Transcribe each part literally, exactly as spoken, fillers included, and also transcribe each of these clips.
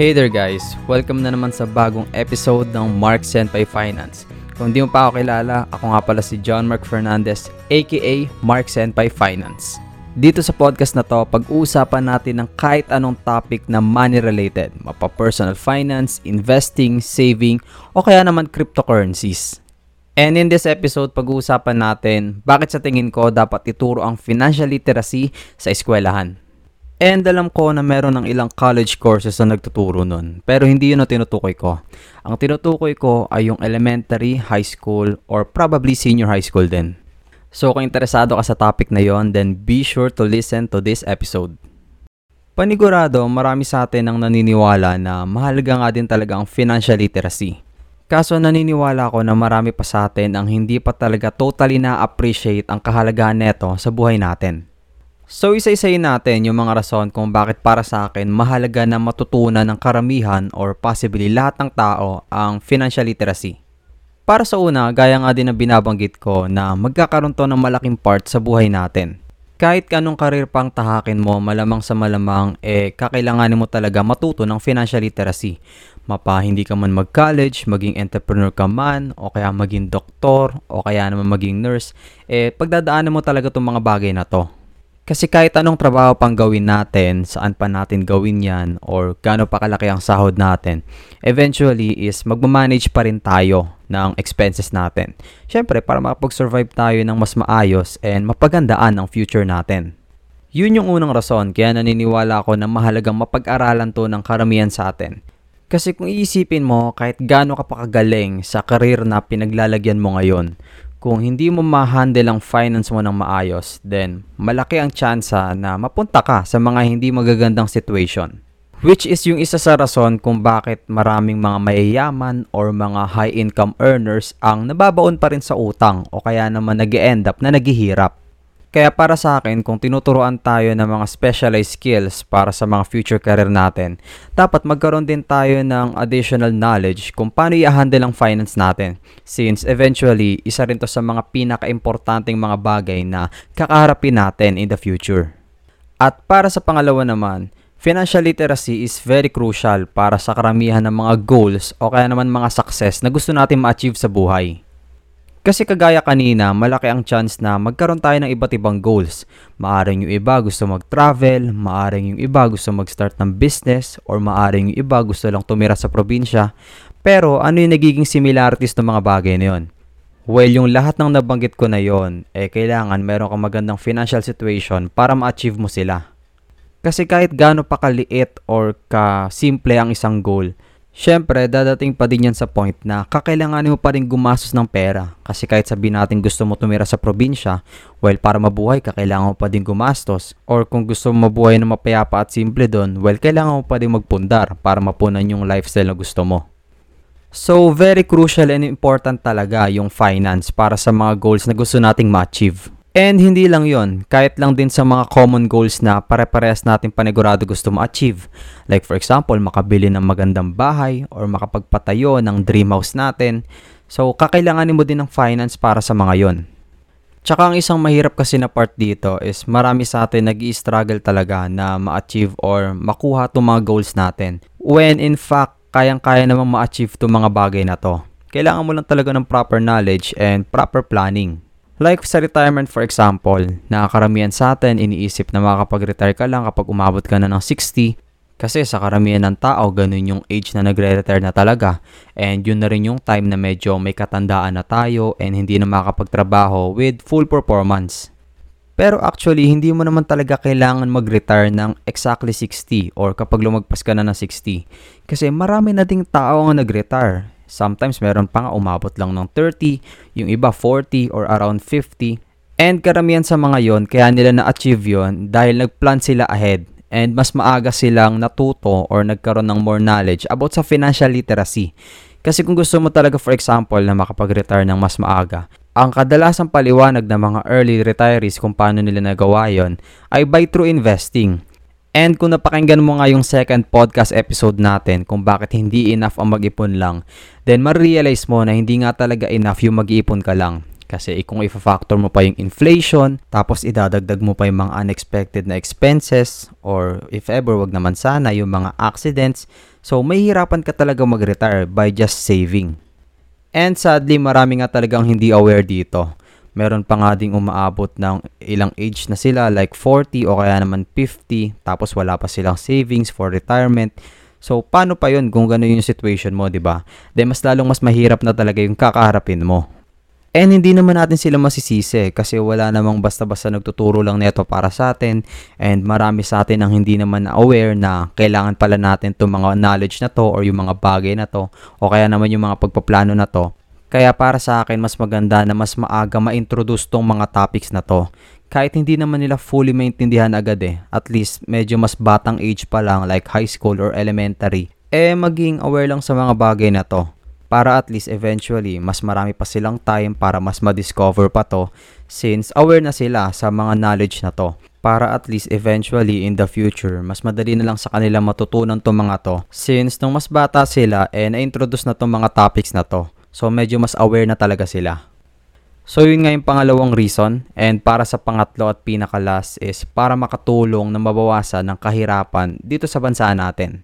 Hey there guys! Welcome na naman sa bagong episode ng Mark Senpai Finance. Kung di mo pa ako kilala, ako nga pala si John Mark Fernandez aka Mark Senpai Finance. Dito sa podcast na to, pag-uusapan natin ng kahit anong topic na money related. Mapa-personal finance, investing, saving, o kaya naman cryptocurrencies. And in this episode, pag-uusapan natin bakit sa tingin ko dapat ituro ang financial literacy sa eskwelahan. And alam ko na meron ng ilang college courses na nagtuturo nun. Pero hindi yun ang tinutukoy ko. Ang tinutukoy ko ay yung elementary, high school, or probably senior high school din. So kung interesado ka sa topic na yon, then be sure to listen to this episode. Panigurado, marami sa atin ang naniniwala na mahalaga nga din talaga ang financial literacy. Kaso naniniwala ako na marami pa sa atin ang hindi pa talaga totally na-appreciate ang kahalagahan neto sa buhay natin. So isa-isayin natin yung mga rason kung bakit para sa akin mahalaga na matutunan ng karamihan or possibly lahat ng tao ang financial literacy. Para sa una, gaya nga din na binabanggit ko na magkakaroon to ng malaking part sa buhay natin. Kahit anong karir pang tahakin mo, malamang sa malamang, eh kakailanganin mo talaga matuto ng financial literacy. Mapa hindi ka man mag-college, maging entrepreneur ka man, o kaya maging doktor, o kaya naman maging nurse, eh pagdadaanan mo talaga itong mga bagay na to. Kasi kahit anong trabaho pang gawin natin, saan pa natin gawin yan, or gaano pa kalaki ang sahod natin, eventually is magmamanage pa rin tayo ng expenses natin. Siyempre, para makapag-survive tayo ng mas maayos and mapagandaan ang future natin. Yun yung unang rason kaya naniniwala ako na mahalagang mapag-aralan to ng karamihan sa atin. Kasi kung iisipin mo, kahit gaano ka pa kagaling sa karir na pinaglalagyan mo ngayon, kung hindi mo ma-handle ang finance mo ng maayos, then malaki ang tsansa na mapunta ka sa mga hindi magagandang situation. Which is yung isa sa rason kung bakit maraming mga mayayaman or mga high income earners ang nababaon pa rin sa utang o kaya naman nag-e-end up na naghihirap. Kaya para sa akin, kung tinuturuan tayo ng mga specialized skills para sa mga future career natin, dapat magkaroon din tayo ng additional knowledge kung paano i-handle ang finance natin. Since eventually, isa rin to sa mga pinaka-importanting mga bagay na kakaharapin natin in the future. At para sa pangalawa naman, financial literacy is very crucial para sa karamihan ng mga goals o kaya naman mga success na gusto natin ma-achieve sa buhay. Kasi kagaya kanina, malaki ang chance na magkaroon tayo ng iba't ibang goals. Maaring yung iba gusto mag-travel, maaring yung iba gusto mag-start ng business, or maaring yung iba gusto lang tumira sa probinsya. Pero ano yung nagiging similarities ng mga bagay na yun? Well, yung lahat ng nabanggit ko na yon, eh kailangan meron kang magandang financial situation para ma-achieve mo sila. Kasi kahit gaano pa kaliit or kasimple ang isang goal, siyempre, dadating pa din yan sa point na kakailanganin mo pa rin gumastos ng pera. Kasi kahit sabihin natin gusto mo tumira sa probinsya, well, para mabuhay ka, kailangan mo pa din gumastos. Or kung gusto mo mabuhay na mapayapa at simple doon, well, kailangan mo pa din magpundar para mapunan yung lifestyle na gusto mo. So, very crucial and important talaga yung finance para sa mga goals na gusto nating ma-achieve. And hindi lang yon, kahit lang din sa mga common goals na pare-parehas natin panigurado gusto ma-achieve. Like for example, makabili ng magandang bahay or makapagpatayo ng dream house natin. So, kakailanganin mo din ng finance para sa mga yon. Tsaka ang isang mahirap kasi na part dito is marami sa atin nag-i-struggle talaga na ma-achieve or makuha itong mga goals natin. When in fact, kayang-kaya namang ma-achieve itong mga bagay na to. Kailangan mo lang talaga ng proper knowledge and proper planning. Like sa retirement for example, na karamihan sa atin iniisip na makakapag-retire ka lang kapag umabot ka na ng sixty kasi sa karamihan ng tao ganun yung age na nagre-retire na talaga and yun na rin yung time na medyo may katandaan na tayo and hindi na makakapagtrabaho with full performance. Pero actually hindi mo naman talaga kailangan mag-retire ng exactly sixty or kapag lumagpas ka na ng sixty kasi marami na ding tao ang nag-retire. Sometimes meron pa nga umabot lang ng thirty, yung iba forty or around fifty. And karamihan sa mga yon kaya nila na-achieve yon dahil nag-plan sila ahead and mas maaga silang natuto or nagkaroon ng more knowledge about sa financial literacy. Kasi kung gusto mo talaga for example na makapag-retire ng mas maaga, ang kadalasang paliwanag ng mga early retirees kung paano nila nagawa yon ay by through investing. And kung napakinggan mo nga yung second podcast episode natin kung bakit hindi enough ang mag-ipon lang, then ma-realize mo na hindi nga talaga enough yung mag-iipon ka lang. Kasi kung i-factor mo pa yung inflation, tapos idadagdag mo pa yung mga unexpected na expenses, or if ever, wag naman sana, yung mga accidents. So, mahihirapan ka talaga mag-retire by just saving. And sadly, marami nga talagang hindi aware dito. Meron pa nga ding umaabot ng ilang age na sila, like forty o kaya naman fifty, tapos wala pa silang savings for retirement. So, paano pa yun kung gano'n yung situation mo, diba? Then, mas lalong mas mahirap na talaga yung kakaharapin mo. And hindi naman natin sila masisisi kasi wala namang basta-basta nagtuturo lang neto para sa atin, and marami sa atin ang hindi naman aware na kailangan pala natin itong mga knowledge na to or yung mga bagay na to o kaya naman yung mga pagpaplano na to. Kaya para sa akin, mas maganda na mas maaga ma-introduce tong mga topics na to. Kahit hindi naman nila fully maintindihan agad eh, at least medyo mas batang age pa lang like high school or elementary, eh maging aware lang sa mga bagay na to. Para at least eventually, mas marami pa silang time para mas ma-discover pa to since aware na sila sa mga knowledge na to. Para at least eventually in the future, mas madali na lang sa kanila matutunan to mga to since nung mas bata sila, eh na-introduce na tong mga topics na to. So medyo mas aware na talaga sila. So yun nga yung pangalawang reason, and para sa pangatlo at pinakalas is para makatulong na mabawasan ng kahirapan dito sa bansa natin.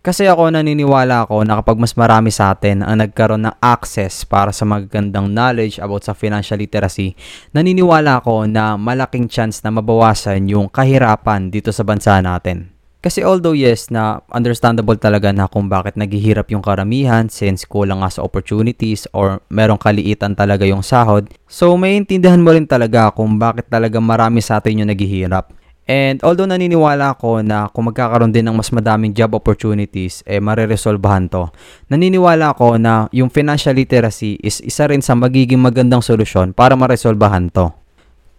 Kasi ako, naniniwala ako na kapag mas marami sa atin ang nagkaroon ng access para sa magagandang knowledge about sa financial literacy, naniniwala ako na malaking chance na mabawasan yung kahirapan dito sa bansa natin. Kasi although yes, na understandable talaga na kung bakit naghihirap yung karamihan since kulang nga sa opportunities or merong kaliitan talaga yung sahod, so may intindihan mo rin talaga kung bakit talaga marami sa atin yung naghihirap. And although naniniwala ako na kung magkakaroon din ng mas madaming job opportunities, eh mareresolbahan to. Naniniwala ako na yung financial literacy is isa rin sa magiging magandang solusyon para maresolbahan to.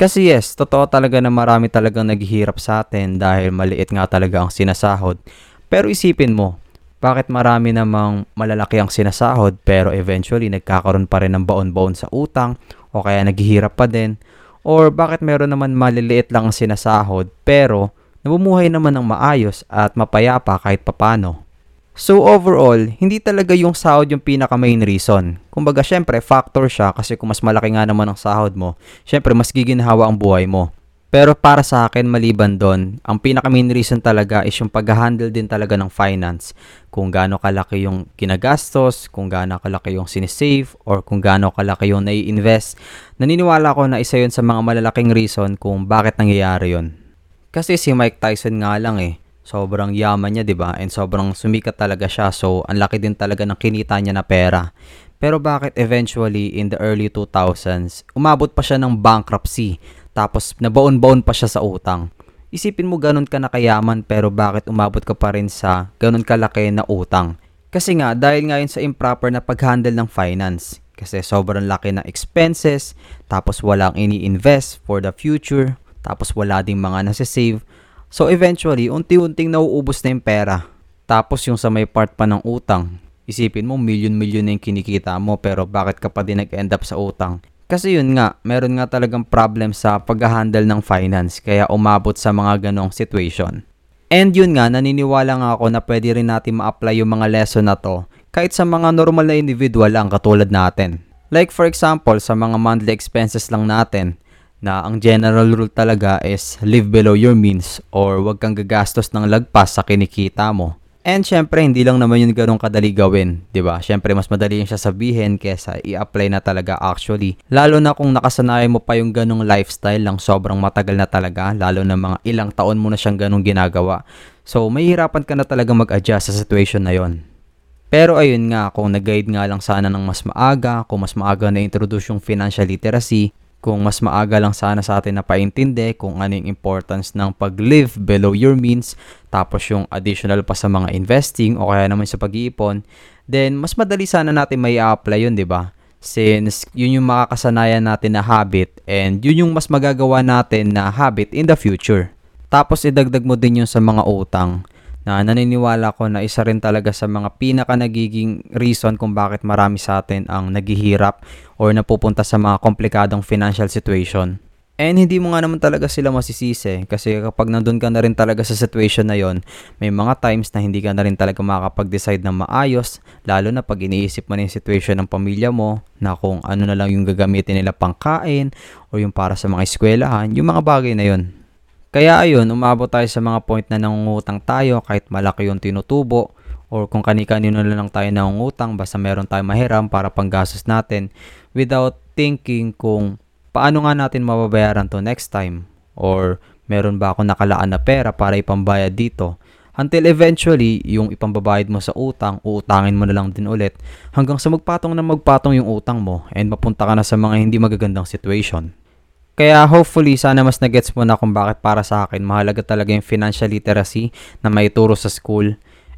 Kasi yes, totoo talaga na marami talagang naghihirap sa atin dahil maliit nga talaga ang sinasahod. Pero isipin mo, bakit marami namang malalaki ang sinasahod pero eventually nagkakaroon pa rin ng baon-baon sa utang o kaya naghihirap pa din? Or bakit meron naman maliliit lang ang sinasahod pero nabumuhay naman ng maayos at mapayapa kahit papano? So overall, hindi talaga yung sahod yung pinaka main reason. Kumbaga syempre factor siya kasi kung mas malaki nga naman ang sahod mo, syempre mas giginhawa ang buhay mo. Pero para sa akin, maliban doon, ang pinaka main reason talaga is yung pag-handle din talaga ng finance. Kung gaano kalaki yung ginagastos, kung gaano kalaki yung sinisave, or kung gaano kalaki yung nai-invest. Naniniwala ko na isa yun sa mga malalaking reason kung bakit nangyayari yun. Kasi si Mike Tyson nga lang eh, sobrang yaman niya, diba? And sobrang sumikat talaga siya, so ang laki din talaga ng kinita niya na pera. Pero bakit eventually in the early two thousands, umabot pa siya ng bankruptcy? Tapos nabaon-baon pa siya sa utang. Isipin mo, ganun ka na kayaman pero bakit umabot ka pa rin sa ganun kalaki na utang? Kasi nga, dahil nga yun sa improper na pag-handle ng finance. Kasi sobrang laki ng expenses, tapos walang ini-invest for the future, tapos wala ding mga nasisave. So eventually, unti-unting nauubos na yung pera. Tapos yung sa may part pa ng utang. Isipin mo, million-million na yung kinikita mo pero bakit ka pa din nag-end up sa utang? Kasi yun nga, meron nga talagang problem sa pag-handle ng finance kaya umabot sa mga ganong situation. And yun nga, naniniwala nga ako na pwede rin natin ma-apply yung mga lesson na to kahit sa mga normal na individual lang katulad natin. Like for example, sa mga monthly expenses lang natin na ang general rule talaga is live below your means or huwag kang gagastos ng lagpas sa kinikita mo. And syempre, hindi lang naman yun ganun kadali gawin, diba? Syempre, mas madali yung siya sabihin kesa i-apply na talaga actually. Lalo na kung nakasanay mo pa yung ganung lifestyle lang sobrang matagal na talaga, lalo na mga ilang taon mo na siyang ganung ginagawa. So, mahihirapan ka na talaga mag-adjust sa situation na yon. Pero ayun nga, kung nag-guide nga lang sana ng mas maaga, kung mas maaga na-introduce yung financial literacy, kung mas maaga lang sana sa atin na paintindi kung ano yung importance ng pag-live below your means, tapos yung additional pa sa mga investing o kaya naman sa pag-iipon, then mas madali sana natin may apply yun, diba? Since yun yung makakasanayan natin na habit and yun yung mas magagawa natin na habit in the future. Tapos idagdag mo din yun sa mga utang na naniniwala ko na isa rin talaga sa mga pinaka nagiging reason kung bakit marami sa atin ang naghihirap or napupunta sa mga komplikadong financial situation. And hindi mo nga naman talaga sila masisisi kasi kapag nandun ka na rin talaga sa situation na yon, may mga times na hindi ka na rin talaga makakapag-decide ng maayos, lalo na pag iniisip mo na yung situation ng pamilya mo na kung ano na lang yung gagamitin nila pangkain o yung para sa mga eskwelahan, yung mga bagay na yon. Kaya ayun, umabot tayo sa mga point na nangungutang tayo kahit malaki yung tinutubo or kung kani-kanino na lang tayo nangungutang basta meron tayong mahiram para panggastos natin without thinking kung paano nga natin mababayaran to next time? Or meron ba ako nakalaan na pera para ipambayad dito? Until eventually, yung ipambabayad mo sa utang, uutangin mo na lang din ulit hanggang sa magpatong na magpatong yung utang mo and mapunta ka na sa mga hindi magagandang situation. Kaya hopefully, sana mas nagets mo na kung bakit para sa akin mahalaga talaga yung financial literacy na maituro sa school.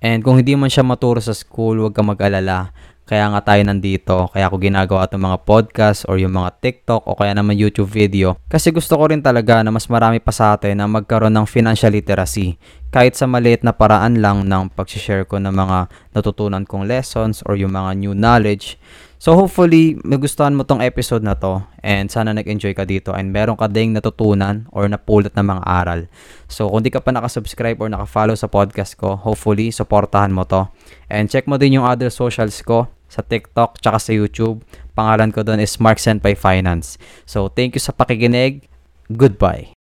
And kung hindi man siya maturo sa school, huwag ka mag-alala. Kaya nga tayo nandito, kaya ako ginagawa itong mga podcast or yung mga TikTok o kaya naman YouTube video. Kasi gusto ko rin talaga na mas marami pa sa atin na magkaroon ng financial literacy. Kahit sa maliit na paraan lang ng pag-share ko ng mga natutunan kong lessons or yung mga new knowledge. So hopefully, nagustuhan mo tong episode na to and sana nag-enjoy ka dito and meron ka ding natutunan or napulot na mga aral. So kung di ka pa nakasubscribe or nakafollow sa podcast ko, hopefully, supportahan mo to. And check mo din yung other socials ko. Sa TikTok, tsaka sa YouTube. Pangalan ko doon is Mark Senpai Finance. So, thank you sa pakikinig. Goodbye.